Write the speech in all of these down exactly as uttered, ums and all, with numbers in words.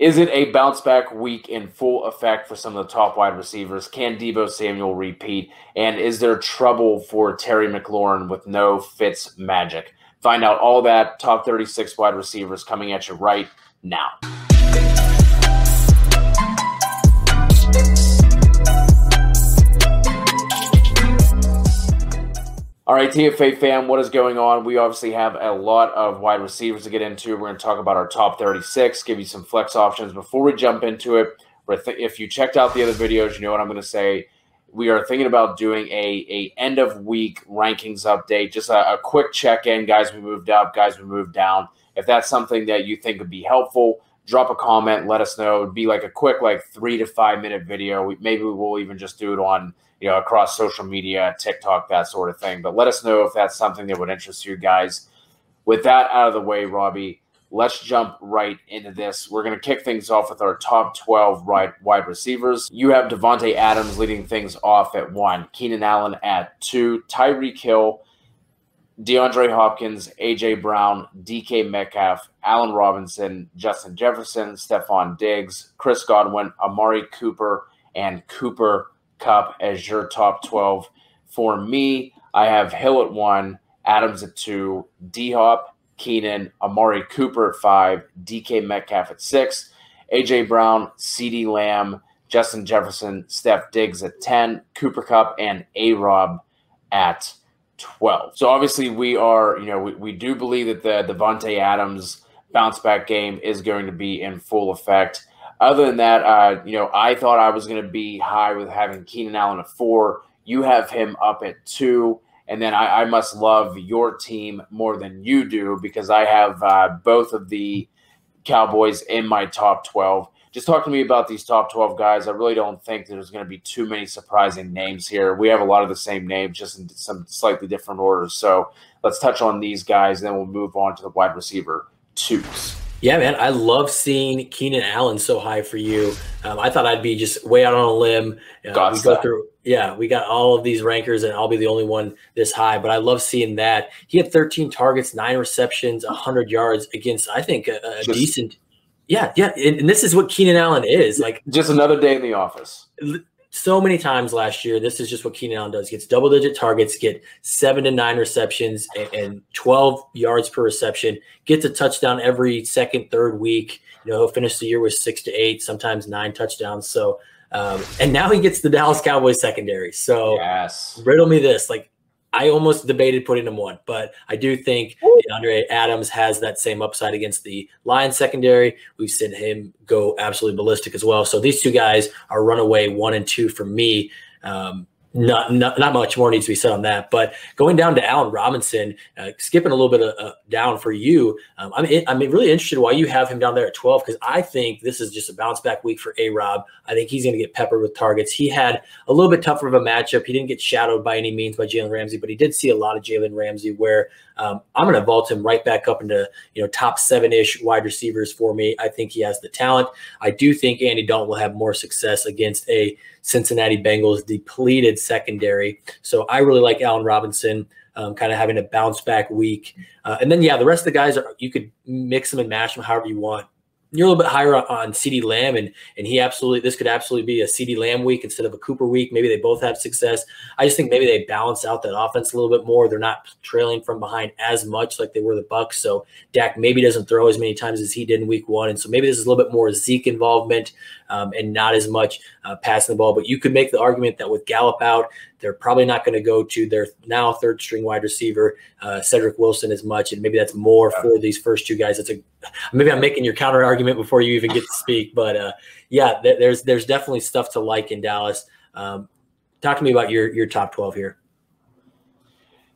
Is it a bounce-back week in full effect for some of the top wide receivers? Can Deebo Samuel repeat? And is there trouble for Terry McLaurin with no Fitz magic? Find out all that. Top thirty-six wide receivers coming at you right now. All right, T F A fam, what is going on? We obviously have a lot of wide receivers to get into. We're going to talk about our top thirty-six, give you some flex options. Before we jump into it, if you checked out the other videos, you know what I'm going to say. We are thinking about doing a, a end-of-week rankings update, just a, a quick check-in. Guys, we moved up. Guys, we moved down. If that's something that you think would be helpful, drop a comment. Let us know. It would be like a quick like three- to five-minute video. We, maybe we'll even just do it on – you know, across social media, TikTok, that sort of thing. But let us know if that's something that would interest you guys. With that out of the way, Robbie, let's jump right into this. We're going to kick things off with our top twelve wide receivers. You have Davante Adams leading things off at one, Keenan Allen at two, Tyreek Hill, DeAndre Hopkins, A J Brown, D K Metcalf, Allen Robinson, Justin Jefferson, Stephon Diggs, Chris Godwin, Amari Cooper, and Cooper Cup as your top twelve. For me, I have Hill at one, Adams at two, D-Hop, Keenan, Amari Cooper at five, D K Metcalf at six, A J Brown, C D Lamb, Justin Jefferson, Steph Diggs at ten, Cooper Cup, and A-Rob at twelve. So obviously we are, you know, we, we do believe that the Davante Adams bounce-back game is going to be in full effect. Other than that, uh, you know, I thought I was going to be high with having Keenan Allen at four. You have him up at two. And then I, I must love your team more than you do because I have uh, both of the Cowboys in my top twelve. Just talk to me about these top twelve guys. I really don't think there's going to be too many surprising names here. We have a lot of the same names, just in some slightly different orders. So let's touch on these guys, and then we'll move on to the wide receiver twos. Yeah, man, I love seeing Keenan Allen so high for you. Um, I thought I'd be just way out on a limb. Uh, we go through, yeah, we got all of these rankers, and I'll be the only one this high, but I love seeing that. He had thirteen targets, nine receptions, one hundred yards against, I think, a, a just, decent – yeah, yeah, and, and this is what Keenan Allen is. Like just another day in the office. So many times last year, this is just what Keenan Allen does. Gets double-digit targets, get seven to nine receptions and, and twelve yards per reception. Gets a touchdown every second, third week. You know, he'll finish the year with six to eight, sometimes nine touchdowns. So, um, and now he gets the Dallas Cowboys secondary. So, yes. Riddle me this. Like, I almost debated putting him one, but I do think DeAndre Adams has that same upside against the Lions secondary. We've seen him go absolutely ballistic as well. So these two guys are runaway one and two for me. Um, not, not not much more needs to be said on that. But going down to Allen Robinson, uh, skipping a little bit of, uh, down for you, um, I'm in, I'm really interested why you have him down there at twelve because I think this is just a bounce-back week for A-Rob. I think he's going to get peppered with targets. He had a little bit tougher of a matchup. He didn't get shadowed by any means by Jalen Ramsey, but he did see a lot of Jalen Ramsey where um, I'm going to vault him right back up into you know top seven-ish wide receivers for me. I think he has the talent. I do think Andy Dalton will have more success against a Cincinnati Bengals depleted secondary. So I really like Allen Robinson um, kind of having a bounce back week. Uh, and then, yeah, the rest of the guys, are you could mix them and mash them however you want. You're a little bit higher on, on CeeDee Lamb, and and he absolutely this could absolutely be a CeeDee Lamb week instead of a Cooper week. Maybe they both have success. I just think maybe they balance out that offense a little bit more. They're not trailing from behind as much like they were the Bucs. So Dak maybe doesn't throw as many times as he did in week one, and so maybe this is a little bit more Zeke involvement um, and not as much uh, passing the ball. But you could make the argument that with Gallup out, they're probably not going to go to their now third string wide receiver uh, Cedric Wilson as much, and maybe that's more for these first two guys. That's a maybe I'm making your counter argument before you even get to speak, but uh yeah th- there's there's definitely stuff to like in Dallas. Um talk to me about your your top twelve here.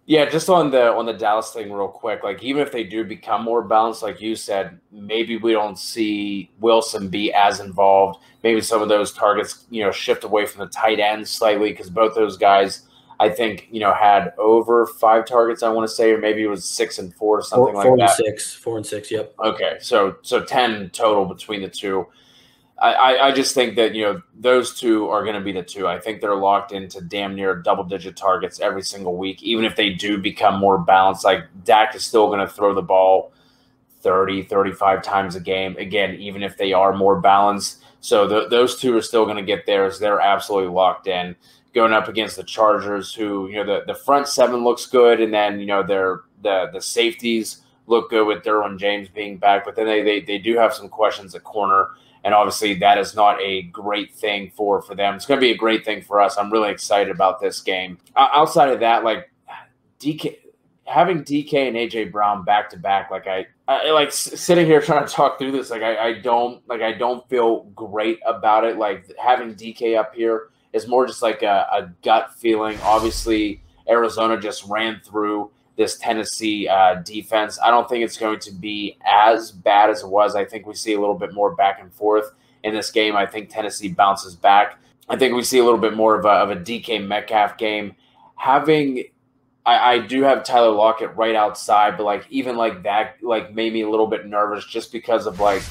Yeah, just on the on the Dallas thing real quick, like even if they do become more balanced like you said, maybe we don't see Wilson be as involved. Maybe some of those targets you know shift away from the tight end slightly because both those guys I think you know had over five targets. I want to say, or maybe it was six and four, or something four, like four that. Four and six, four and six. Yep. Okay, so so ten total between the two. I, I, I just think that you know those two are going to be the two. I think they're locked into damn near double digit targets every single week. Even if they do become more balanced, like Dak is still going to throw the ball thirty, thirty-five times a game. Again, even if they are more balanced. So th those two are still going to get theirs. They're absolutely locked in. Going up against the Chargers, who, you know, the, the front seven looks good. And then, you know, their the, the safeties look good with Derwin James being back. But then they, they, they do have some questions at corner. And obviously that is not a great thing for, for them. It's going to be a great thing for us. I'm really excited about this game. Outside of that, like D K – having D K and A J Brown back to back, like I, I like sitting here trying to talk through this, like I, I don't, like I don't feel great about it. Like having D K up here is more just like a, a gut feeling. Obviously, Arizona just ran through this Tennessee uh, defense. I don't think it's going to be as bad as it was. I think we see a little bit more back and forth in this game. I think Tennessee bounces back. I think we see a little bit more of a, of a D K Metcalf game. Having I, I do have Tyler Lockett right outside, but like even like that, like made me a little bit nervous just because of like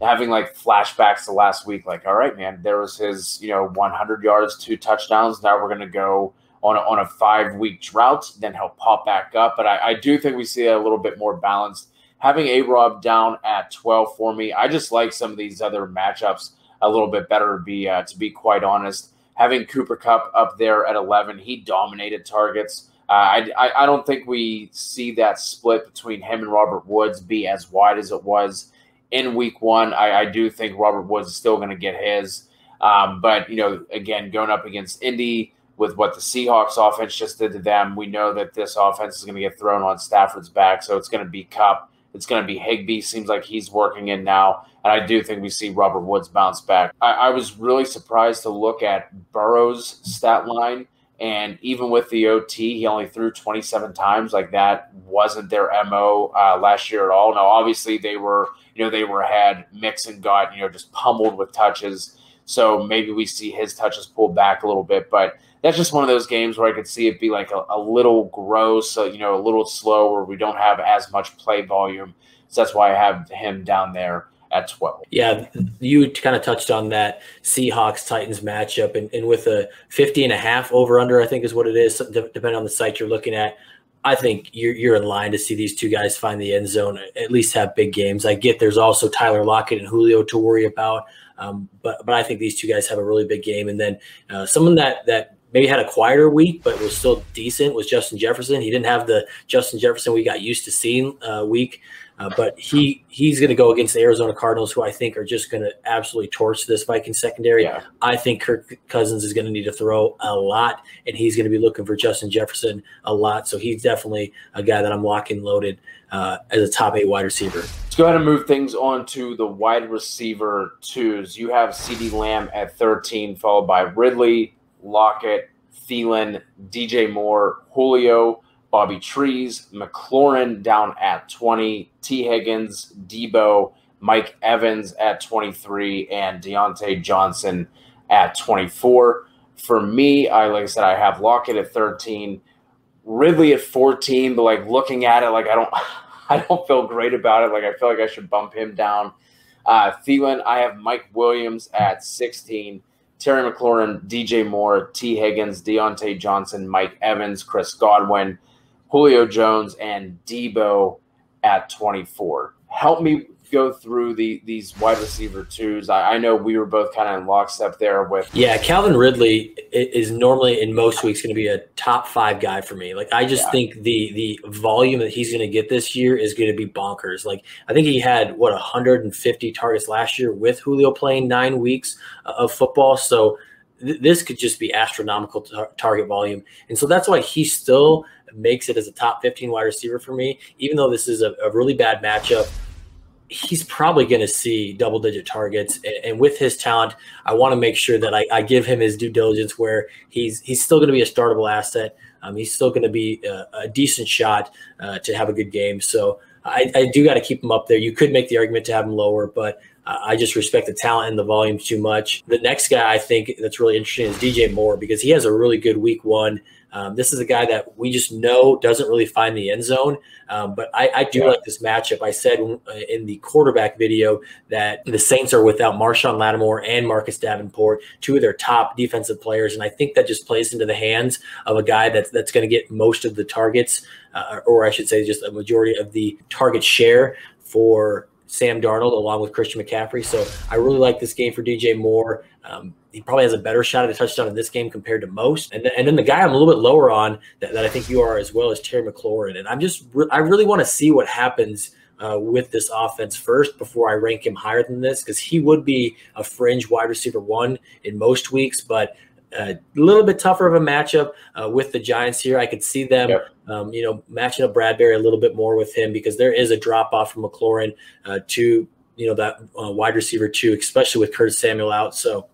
having like flashbacks to last week. Like, all right, man, there was his, you know, one hundred yards, two touchdowns. Now we're going to go on a, on a five week drought. Then he'll pop back up. But I, I do think we see that a little bit more balanced. Having A-Rob down at twelve for me, I just like some of these other matchups a little bit better, to be uh, to be quite honest. Having Cooper Cup up there at eleven, he dominated targets. Uh, I, I don't think we see that split between him and Robert Woods be as wide as it was in week one. I, I do think Robert Woods is still going to get his. Um, but, you know, again, going up against Indy with what the Seahawks offense just did to them, we know that this offense is going to get thrown on Stafford's back. So it's going to be Cup. It's going to be Higbee. Seems like he's working in now. And I do think we see Robert Woods bounce back. I, I was really surprised to look at Burrow's stat line. And even with the O T, he only threw twenty-seven times. Like that wasn't their M O uh, last year at all. Now, obviously, they were, you know, they were had Mixon got, you know, just pummeled with touches. So maybe we see his touches pull back a little bit. But that's just one of those games where I could see it be like a, a little gross, you know, a little slow, where we don't have as much play volume. So that's why I have him down there at twelve. Yeah, you kind of touched on that Seahawks-Titans matchup, and, and with a fifty and a half over-under, I think is what it is, depending on the site you're looking at. I think you're, you're in line to see these two guys find the end zone, at least have big games. I get there's also Tyler Lockett and Julio to worry about, um, but but I think these two guys have a really big game. And then uh, someone that that maybe had a quieter week but was still decent was Justin Jefferson. He didn't have the Justin Jefferson we got used to seeing uh, week. Uh, but he he's going to go against the Arizona Cardinals, who I think are just going to absolutely torch this Viking secondary. Yeah. I think Kirk Cousins is going to need to throw a lot, and he's going to be looking for Justin Jefferson a lot. So he's definitely a guy that I'm locking loaded uh, as a top eight wide receiver. Let's go ahead and move things on to the wide receiver twos. You have C D Lamb at thirteen, followed by Ridley, Lockett, Thielen, D J Moore, Julio, Bobby Trees, McLaurin down at twenty, T Higgins, Deebo, Mike Evans at twenty-three, and Deontay Johnson at twenty-four. For me, I like I said, I have Lockett at thirteen, Ridley at fourteen, but like looking at it, like I don't I don't feel great about it. Like I feel like I should bump him down. Uh, Thielen, I have Mike Williams at sixteen. Terry McLaurin, D J Moore, T Higgins, Deontay Johnson, Mike Evans, Chris Godwin, Julio Jones, and Deebo at twenty-four. Help me go through the these wide receiver twos. I, I know we were both kind of in lockstep there with. Yeah, Calvin Ridley is normally in most weeks going to be a top five guy for me. Like I just yeah. think the the volume that he's going to get this year is going to be bonkers. Like I think he had what one hundred fifty targets last year with Julio playing nine weeks of football. So th this could just be astronomical tar target volume, and so that's why he's still makes it as a top fifteen wide receiver for me. Even though this is a, a really bad matchup, he's probably going to see double-digit targets. And, and with his talent, I want to make sure that I, I give him his due diligence where he's he's still going to be a startable asset. Um, he's still going to be a, a decent shot uh, to have a good game. So I, I do got to keep him up there. You could make the argument to have him lower, but uh, I just respect the talent and the volume too much. The next guy I think that's really interesting is D J Moore, because he has a really good week one. Um, this is a guy that we just know doesn't really find the end zone, um, but I, I do yeah. like this matchup. I said in the quarterback video that the Saints are without Marshawn Lattimore and Marcus Davenport, two of their top defensive players, and I think that just plays into the hands of a guy that's, that's going to get most of the targets, uh, or I should say just a majority of the target share for Sam Darnold along with Christian McCaffrey. So I really like this game for D J Moore. Um, he probably has a better shot at a touchdown in this game compared to most. And, th- and then the guy I'm a little bit lower on that, that I think you are as well is Terry McLaurin. And I'm just re- I really want to see what happens uh, with this offense first before I rank him higher than this, because he would be a fringe wide receiver one in most weeks, but a little bit tougher of a matchup uh, with the Giants here. I could see them, yep. um, you know, matching up Bradbury a little bit more with him, because there is a drop off from McLaurin uh, to, you know, that uh, wide receiver too, especially with Curtis Samuel out. So,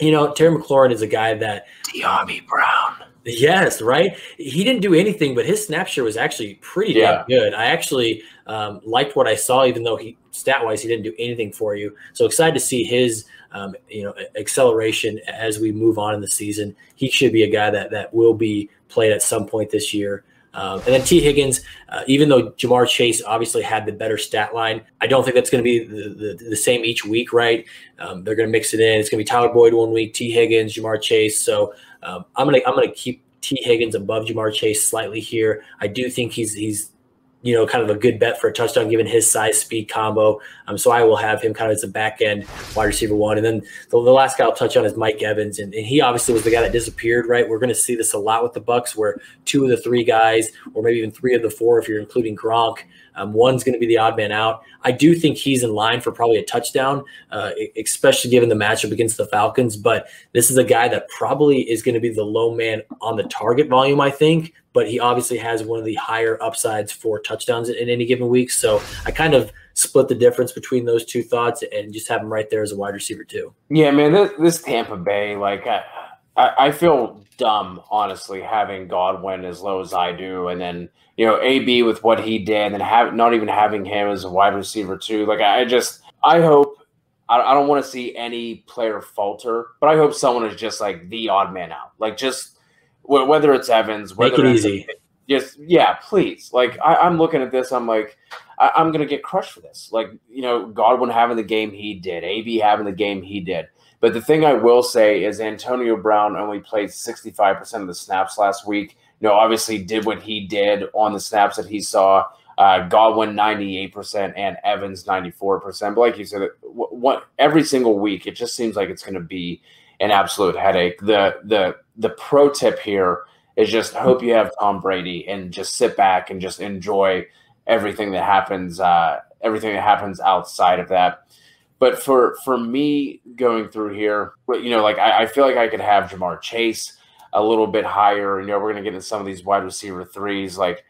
you know, Terry McLaurin is a guy that Deebo Brown. Yes, right. He didn't do anything, but his snap share was actually pretty yeah. damn good. I actually um, liked what I saw, even though he stat-wise he didn't do anything for you. So excited to see his um, you know acceleration as we move on in the season. He should be a guy that that will be played at some point this year. Um, and then T Higgins, uh, even though Ja'Marr Chase obviously had the better stat line, I don't think that's going to be the, the, the same each week, right? Um, they're going to mix it in. It's going to be Tyler Boyd one week, T Higgins, Ja'Marr Chase. So um, I'm going to I'm going to keep T Higgins above Ja'Marr Chase slightly here. I do think he's he's you know kind of a good bet for a touchdown given his size speed combo. Um, so I will have him kind of as a back end wide receiver one. And then the, the last guy I'll touch on is Mike Evans, and, and he obviously was the guy that disappeared, right? We're going to see this a lot with the Bucs, where two of the three guys, or maybe even three of the four if you're including Gronk, um, one's going to be the odd man out. I do think he's in line for probably a touchdown, uh, especially given the matchup against the Falcons. But this is a guy that probably is going to be the low man on the target volume, I think. But he obviously has one of the higher upsides for touchdowns in any given week. So I kind of split the difference between those two thoughts and just have him right there as a wide receiver too. Yeah, man, this, this Tampa Bay, like I, I feel dumb, honestly, having Godwin as low as I do. And then, you know, A B with what he did, and then have, not even having him as a wide receiver too. Like I just, I hope, I, I don't want to see any player falter, but I hope someone is just like the odd man out. Like just, whether it's Evans, whether Make it it's easy. Just, yeah, please. Like, I, I'm looking at this. I'm like, I, I'm going to get crushed for this. Like, you know, Godwin having the game he did, A B having the game he did. But the thing I will say is Antonio Brown only played sixty-five percent of the snaps last week. You know, obviously did what he did on the snaps that he saw. Uh, Godwin, ninety-eight percent, and Evans, ninety-four percent. But like you said, what, what, every single week, it just seems like it's going to be an absolute headache. The the the pro tip here is just hope you have Tom Brady and just sit back and just enjoy everything that happens, uh, everything that happens outside of that. But for for me going through here, you know, like I, I feel like I could have Ja'Marr Chase a little bit higher. You know, we're gonna get into some of these wide receiver threes. Like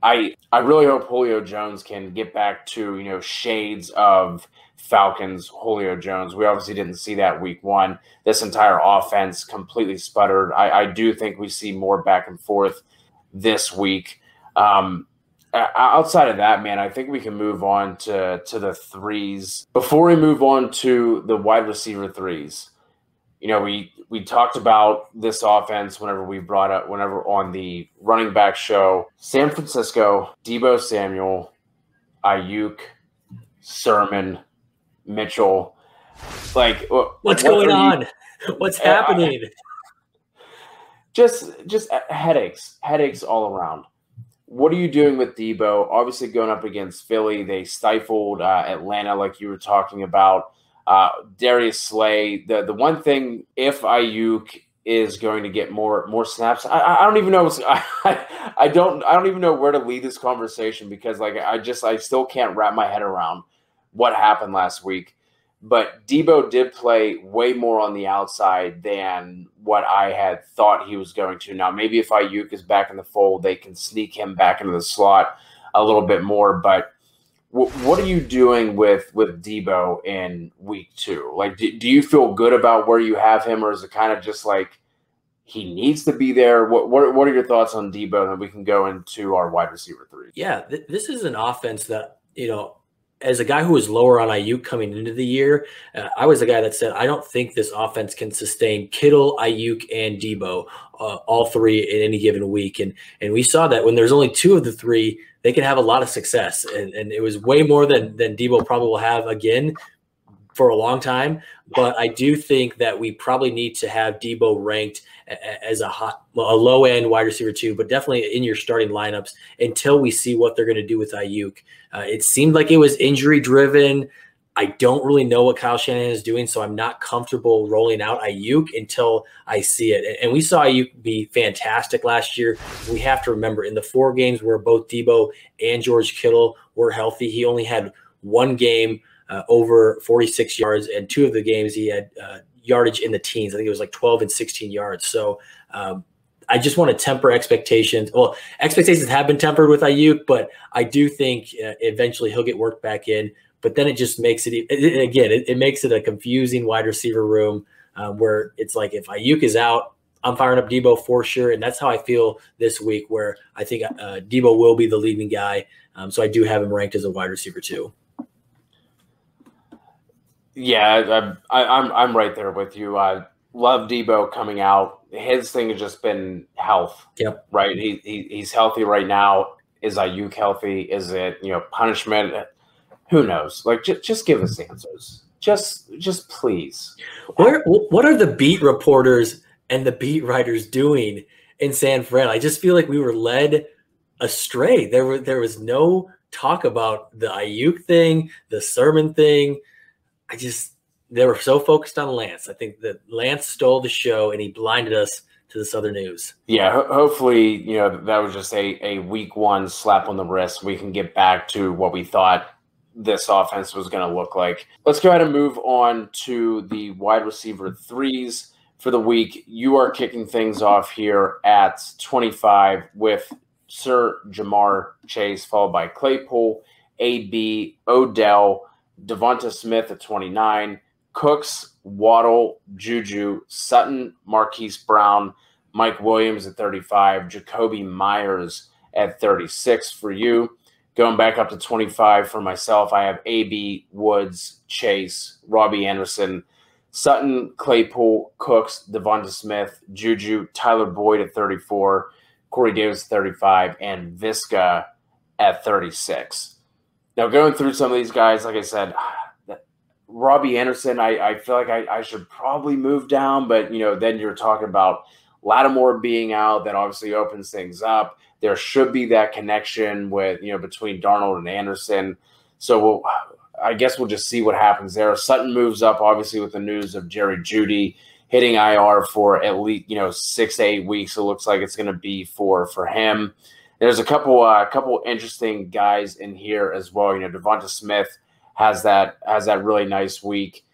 I I really hope Julio Jones can get back to, you know, shades of Falcons, Julio Jones. We obviously didn't see that week one. This entire offense completely sputtered. I, I do think we see more back and forth this week. Um, outside of that, man, I think we can move on to, to the threes. Before we move on to the wide receiver threes, you know, we, we talked about this offense whenever we brought up, whenever on the running back show, San Francisco, Deebo Samuel, Aiyuk, Sermon, Mitchell, like what's what going on? You, what's uh, happening? Just, just headaches, headaches all around. What are you doing with Deebo? Obviously, going up against Philly, they stifled uh, Atlanta, like you were talking about. Uh, Darius Slay. The the one thing, if Aiyuk is going to get more more snaps, I, I don't even know. I, I don't I don't even know where to lead this conversation, because like I just I still can't wrap my head around what happened last week. But Deebo did play way more on the outside than what I had thought he was going to. Now, maybe if Aiyuk is back in the fold, they can sneak him back into the slot a little bit more. But w- what are you doing with, with Deebo in week two? Like, do, do you feel good about where you have him, or is it kind of just like he needs to be there? What, what, what are your thoughts on Deebo? And then we can go into our wide receiver three. Yeah, th- this is an offense that, you know, as a guy who was lower on Aiyuk coming into the year, uh, I was a guy that said, I don't think this offense can sustain Kittle, Aiyuk, and Deebo, uh, all three in any given week. And and we saw that when there's only two of the three, they can have a lot of success. And, and it was way more than, than Deebo probably will have again. for a long time, but I do think that we probably need to have Deebo ranked as a hot, a low end wide receiver too, but definitely in your starting lineups until we see what they're going to do with Aiyuk. Uh, it seemed like it was injury driven. I don't really know what Kyle Shanahan is doing, so I'm not comfortable rolling out Aiyuk until I see it. And we saw Aiyuk be fantastic last year. We have to remember in the four games where both Deebo and George Kittle were healthy, he only had one game uh, over forty-six yards, and two of the games he had uh, yardage in the teens. I think it was like twelve and sixteen yards. So um, I just want to temper expectations. Well, expectations have been tempered with Aiyuk, but I do think uh, eventually he'll get worked back in. But then it just makes it, it again, it, it makes it a confusing wide receiver room uh, where it's like if Aiyuk is out, I'm firing up Deebo for sure. And that's how I feel this week, where I think uh, Deebo will be the leading guy. Um, so I do have him ranked as a wide receiver too. Yeah, I, I, I'm I'm right there with you. I love Deebo coming out. His thing has just been health, yep. Right? He, he he's healthy right now. Is Aiyuk healthy? Is it, you know, punishment? Who knows? Like, just, just give us answers. Just, just please. What, what are the beat reporters and the beat writers doing in San Fran? I just feel like we were led astray. There were, there was no talk about the Aiyuk thing, the Sermon thing. I just, they were so focused on Lance. I think that Lance stole the show and he blinded us to this other news. Yeah, ho- hopefully, you know, that was just a, a week one slap on the wrist. We can get back to what we thought this offense was going to look like. Let's go ahead and move on to the wide receiver threes for the week. You are kicking things off here at twenty-five with Sir Ja'Marr Chase, followed by Claypool, A B, Odell, Devonta Smith at twenty-nine, Cooks, Waddle, JuJu, Sutton, Marquise Brown, Mike Williams at thirty-five, Jacoby Myers at thirty-six for you. Going back up to twenty-five for myself, I have A B, Woods, Chase, Robbie Anderson, Sutton, Claypool, Cooks, Devonta Smith, JuJu, Tyler Boyd at thirty-four, Corey Davis at thirty-five, and Visca at thirty-six. Now, going through some of these guys, like I said, Robbie Anderson, I, I feel like I, I should probably move down, but, you know, then you're talking about Lattimore being out, that obviously opens things up. There should be that connection with, you know, between Darnold and Anderson. So we'll, I guess we'll just see what happens there. Sutton moves up, obviously, with the news of Jerry Jeudy hitting I R for at least, you know, six to eight weeks. It looks like it's going to be for for him. There's a couple a uh, couple interesting guys in here as well. You know, Devonta Smith has that has that really nice week.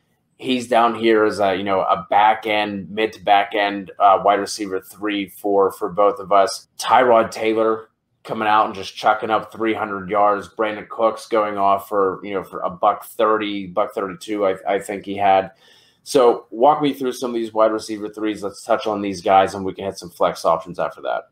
He's down here as a, you know, a back end, mid to back end uh, wide receiver three, four for both of us. Tyrod Taylor coming out and just chucking up three hundred yards. Brandin Cooks going off for, you know, for a buck thirty, buck thirty-two, I, I think he had. So walk me through some of these wide receiver threes. Let's touch on these guys and we can hit some flex options after that.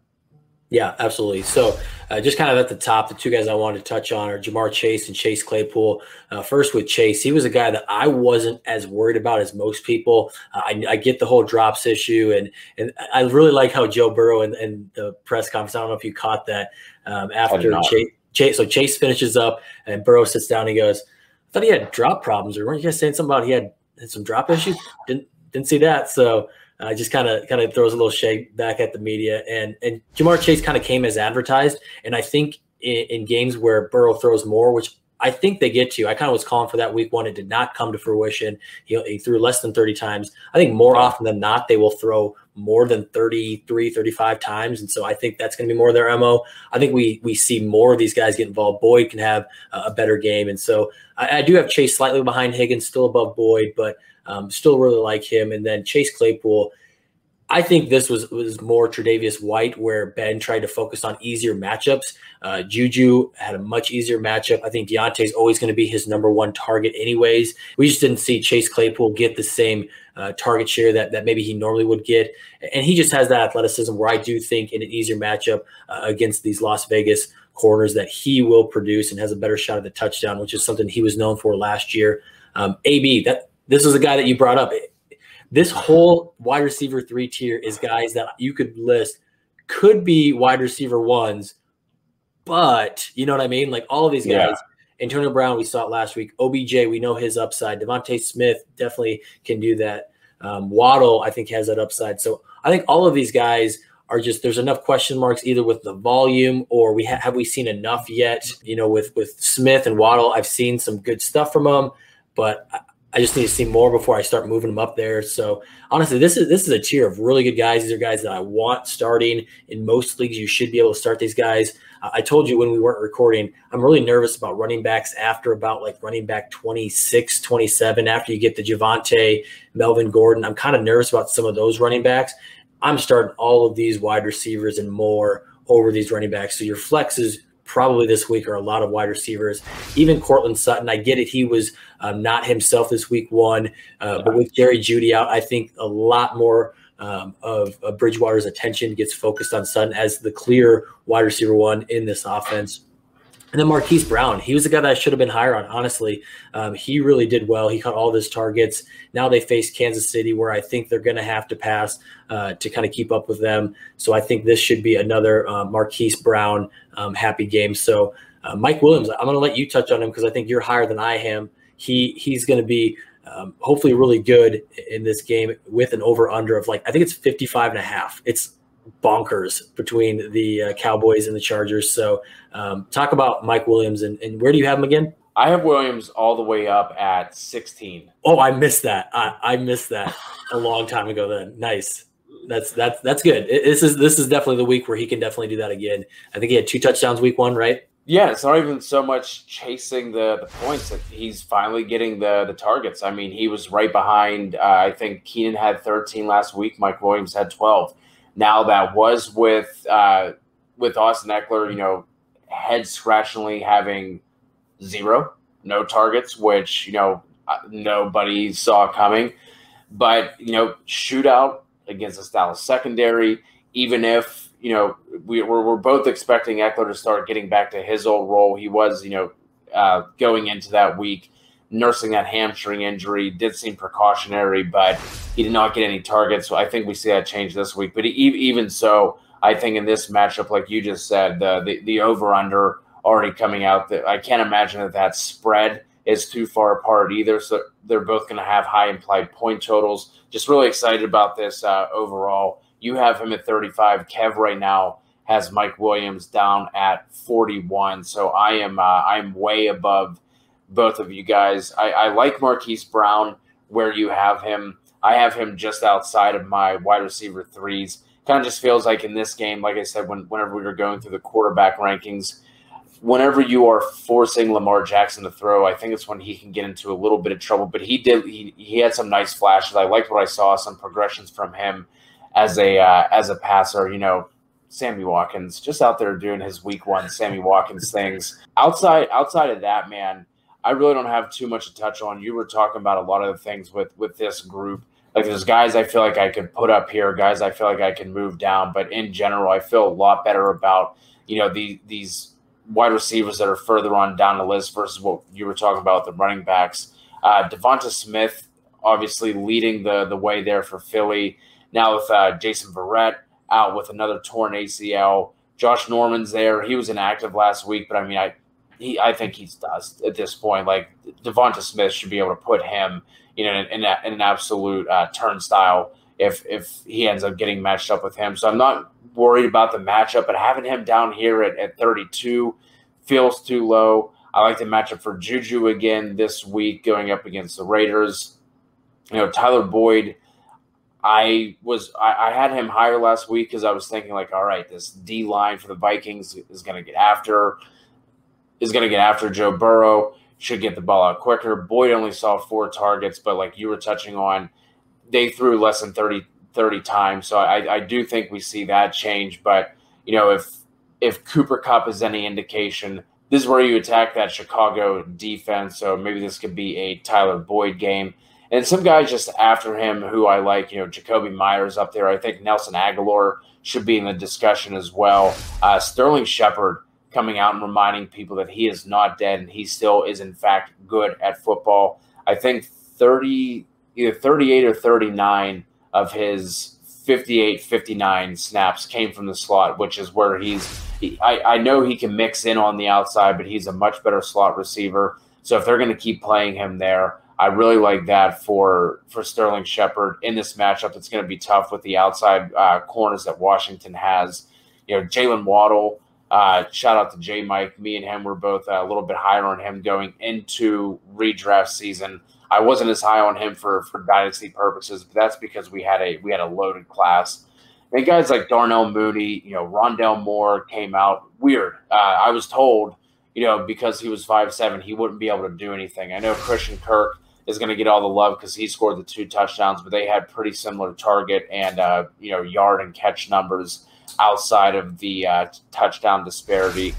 Yeah, absolutely. So uh, just kind of at the top, the two guys I wanted to touch on are Ja'Marr Chase and Chase Claypool. Uh, first with Chase, he was a guy that I wasn't as worried about as most people. Uh, I, I get the whole drops issue, and and I really like how Joe Burrow and, and the press conference, I don't know if you caught that, um, after Chase, Chase. So Chase finishes up and Burrow sits down and he goes, I thought he had drop problems. Or weren't you guys saying something about he had, had some drop issues? Didn't didn't see that. So Uh, just kind of kind of throws a little shake back at the media. And and Ja'Marr Chase kind of came as advertised. And I think in, in games where Burrow throws more, which I think they get to, I kind of was calling for that week one. It did not come to fruition. He, he threw less than thirty times. I think more often than not, they will throw more than thirty-three, thirty-five times. And so I think that's going to be more their M O. I think we we see more of these guys get involved. Boyd can have a, a better game. And so I, I do have Chase slightly behind Higgins, still above Boyd, but um, still really like him. And then Chase Claypool, I think this was, was more Tre'Davious White, where Ben tried to focus on easier matchups. Uh, JuJu had a much easier matchup. I think Deontay's always going to be his number one target anyways. We just didn't see Chase Claypool get the same uh, target share that, that maybe he normally would get. And he just has that athleticism where I do think in an easier matchup uh, against these Las Vegas corners that he will produce and has a better shot at the touchdown, which is something he was known for last year. Um, A B, that this was a guy that you brought up. It, This whole wide receiver three tier is guys that you could list could be wide receiver ones, but you know what I mean? Like all of these guys, Antonio Brown, we saw it last week. O B J, we know his upside. Devonta Smith definitely can do that. Um, Waddle, I think, has that upside. So I think all of these guys are just, there's enough question marks either with the volume or we ha- have we seen enough yet? You know, with, with Smith and Waddle, I've seen some good stuff from them, but I, I just need to see more before I start moving them up there. So honestly, this is this is a tier of really good guys. These are guys that I want starting in most leagues. You should be able to start these guys. Uh, I told you when we weren't recording, I'm really nervous about running backs after about like running back twenty-six, twenty-seven, after you get the Javonte, Melvin Gordon. I'm kind of nervous about some of those running backs. I'm starting all of these wide receivers and more over these running backs. So your flexes probably this week are a lot of wide receivers, even Courtland Sutton. I get it. He was um, not himself this week one, uh, but with Jerry Jeudy out, I think a lot more um, of, of Bridgewater's attention gets focused on Sutton as the clear wide receiver one in this offense. And then Marquise Brown, he was the guy that I should have been higher on, honestly. Um, he really did well. He caught all of his targets. Now they face Kansas City, where I think they're going to have to pass uh, to kind of keep up with them. So I think this should be another uh, Marquise Brown um, happy game. So uh, Mike Williams, I'm going to let you touch on him because I think you're higher than I am. He He's going to be um, hopefully really good in this game with an over-under of like, I think it's fifty-five and a half. It's bonkers between the uh, Cowboys and the Chargers. So um, talk about Mike Williams, and, and where do you have him again? I have Williams all the way up at sixteen. Oh, I missed that. I, I missed that a long time ago then. Nice. That's that's that's good. It, this is this is definitely the week where he can definitely do that again. I think he had two touchdowns week one, right? Yeah, it's not even so much chasing the, the points that he's finally getting the, the targets. I mean, he was right behind. Uh, I think Keenan had thirteen last week. Mike Williams had twelve. Now that was with uh, with Austin Eckler, you know, head scratchingly having zero, no targets, which, you know, nobody saw coming. But, you know, shootout against the Dallas secondary, even if, you know, we were, we're both expecting Eckler to start getting back to his old role. He was, you know, uh, going into that week, nursing that hamstring injury, did seem precautionary, but he did not get any targets. So I think we see that change this week. But even so, I think in this matchup, like you just said, the the, the over-under already coming out. The, I can't imagine that that spread is too far apart either. So they're both going to have high implied point totals. Just really excited about this uh, overall. You have him at thirty-five. Kev right now has Mike Williams down at forty-one. So I am uh, I'm way above both of you guys. I, I like Marquise Brown where you have him. I have him just outside of my wide receiver threes. Kind of just feels like in this game, like I said, when whenever we were going through the quarterback rankings, whenever you are forcing Lamar Jackson to throw, I think it's when he can get into a little bit of trouble. But he did. He, he had some nice flashes. I liked what I saw, some progressions from him as a uh, as a passer. You know, Sammy Watkins just out there doing his week one Sammy Watkins things. Outside outside of that, man, I really don't have too much to touch on. You were talking about a lot of the things with, with this group. Like there's guys I feel like I could put up here, guys I feel like I can move down. But in general, I feel a lot better about, you know, the, these wide receivers that are further on down the list versus what you were talking about with the running backs. Uh, Devonta Smith obviously leading the, the way there for Philly. Now with uh, Jason Verrett out with another torn A C L. Josh Norman's there. He was inactive last week, but I mean, I – He, I think he's dust at this point. Like Devonta Smith should be able to put him, you know, in, in, a, in an absolute uh, turnstile if if he ends up getting matched up with him. So I'm not worried about the matchup, but having him down here at, at thirty-two feels too low. I like the matchup for JuJu again this week going up against the Raiders. You know, Tyler Boyd, I was I, I had him higher last week because I was thinking like, all right, this D line for the Vikings is going to get after. is going to get after Joe Burrow, should get the ball out quicker. Boyd only saw four targets, but like you were touching on, they threw less than thirty, thirty times. So I, I do think we see that change. But, you know, if if Cooper Cup is any indication, this is where you attack that Chicago defense. So maybe this could be a Tyler Boyd game. And some guys just after him who I like, you know, Jacoby Myers up there. I think Nelson Aguilar should be in the discussion as well. Uh, Sterling Shepard coming out and reminding people that he is not dead and he still is, in fact, good at football. I think thirty, either thirty-eight or thirty-nine of his fifty-eight, fifty-nine snaps came from the slot, which is where he's he, I, I know he can mix in on the outside, but he's a much better slot receiver. So if they're going to keep playing him there, I really like that for, for Sterling Shepard in this matchup. It's going to be tough with the outside uh, corners that Washington has. You know, Jaylen Waddle, uh, shout out to J Mike. Me and him were both a little bit higher on him going into redraft season. I wasn't as high on him for, for dynasty purposes, but that's because we had a we had a loaded class. And guys like Darnell Mooney, you know, Rondell Moore came out weird. Uh, I was told, you know, because he was five seven, he wouldn't be able to do anything. I know Christian Kirk is going to get all the love because he scored the two touchdowns, but they had pretty similar target and, uh, you know, yard and catch numbers outside of the uh, touchdown disparity.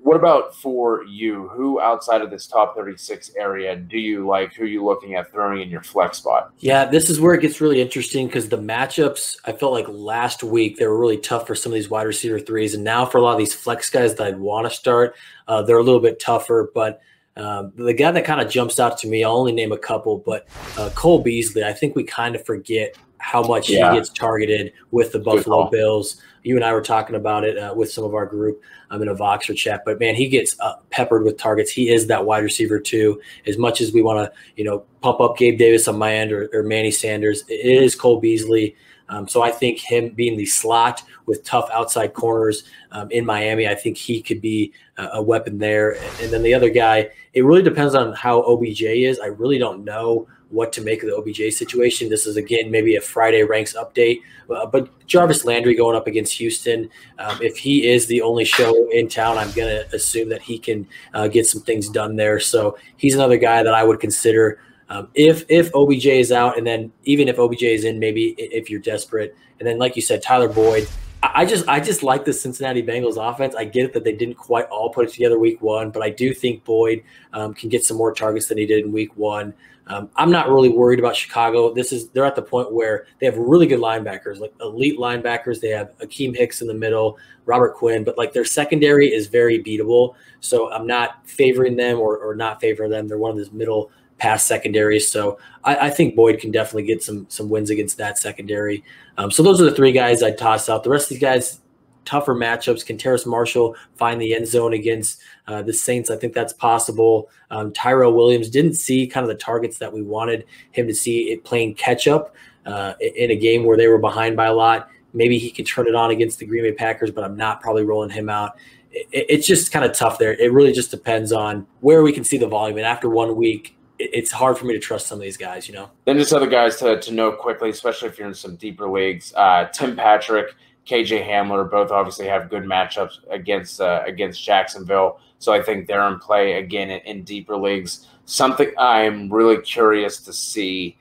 What about for you? Who outside of this top thirty-six area do you like? Who are you looking at throwing in your flex spot? Yeah, this is where it gets really interesting because the matchups, I felt like last week they were really tough for some of these wide receiver threes. And now for a lot of these flex guys that I'd want to start, uh, they're a little bit tougher. But um, the guy that kind of jumps out to me, I'll only name a couple, but uh, Cole Beasley, I think we kind of forget how much yeah. he gets targeted with the Buffalo Bills. You and I were talking about it uh, with some of our group um, in a Voxer chat, but man, he gets uh, peppered with targets. He is that wide receiver too. As much as we want to, you know, pump up Gabe Davis on my end or, or Manny Sanders, it is Cole Beasley. Um, so I think him being the slot with tough outside corners um, in Miami, I think he could be a, a weapon there. And then the other guy, it really depends on how O B J is. I really don't know what to make of the O B J situation. This is, again, maybe a Friday ranks update. Uh, but Jarvis Landry going up against Houston, um, if he is the only show in town, I'm going to assume that he can uh, get some things done there. So he's another guy that I would consider um, if if O B J is out, and then even if O B J is in, maybe if you're desperate. And then, like you said, Tyler Boyd. I just I just like the Cincinnati Bengals offense. I get it that they didn't quite all put it together week one, but I do think Boyd um, can get some more targets than he did in week one. Um, I'm not really worried about Chicago. This is they're at the point where they have really good linebackers, like elite linebackers. They have Akeem Hicks in the middle, Robert Quinn, but like their secondary is very beatable. So I'm not favoring them or, or not favoring them. They're one of those middle pass secondaries. So I, I think Boyd can definitely get some some wins against that secondary. Um, so those are the three guys I'd toss out. The rest of these guys, tougher matchups. Can Terrace Marshall find the end zone against uh, the Saints? I think that's possible. Um, Tyrell Williams didn't see kind of the targets that we wanted him to see it playing catch up uh, in a game where they were behind by a lot. Maybe he could turn it on against the Green Bay Packers, but I'm not probably rolling him out. It, it's just kind of tough there. It really just depends on where we can see the volume. And after one week, it's hard for me to trust some of these guys, you know. Then just other guys to to know quickly, especially if you're in some deeper leagues. Uh, Tim Patrick, K J Hamler, both obviously have good matchups against uh, against Jacksonville, so I think they're in play again in, in deeper leagues. Something I'm really curious to see: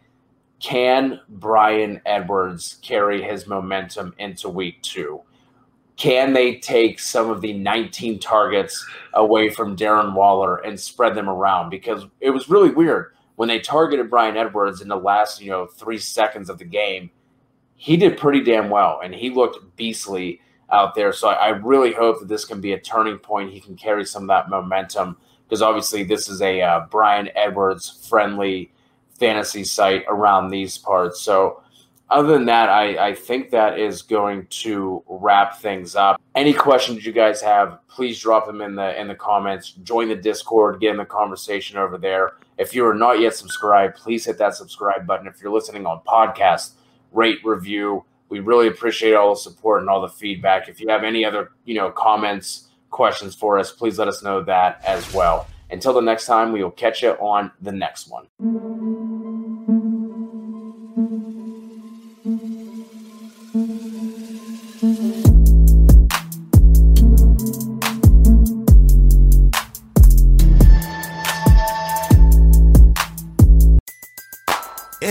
can Bryan Edwards carry his momentum into week two? Can they take some of the nineteen targets away from Darren Waller and spread them around? Because it was really weird when they targeted Bryan Edwards in the last, you know, three seconds of the game. He did pretty damn well, and he looked beastly out there. So I, I really hope that this can be a turning point. He can carry some of that momentum because obviously this is a uh, Bryan Edwards friendly fantasy site around these parts. So other than that, I, I think that is going to wrap things up. Any questions you guys have, please drop them in the in the comments. Join the Discord, get in the conversation over there. If you are not yet subscribed, please hit that subscribe button. If you're listening on podcast, rate, review. We really appreciate all the support and all the feedback. If you have any other, you know, comments, questions for us, please let us know that as well. Until the next time, we will catch you on the next one.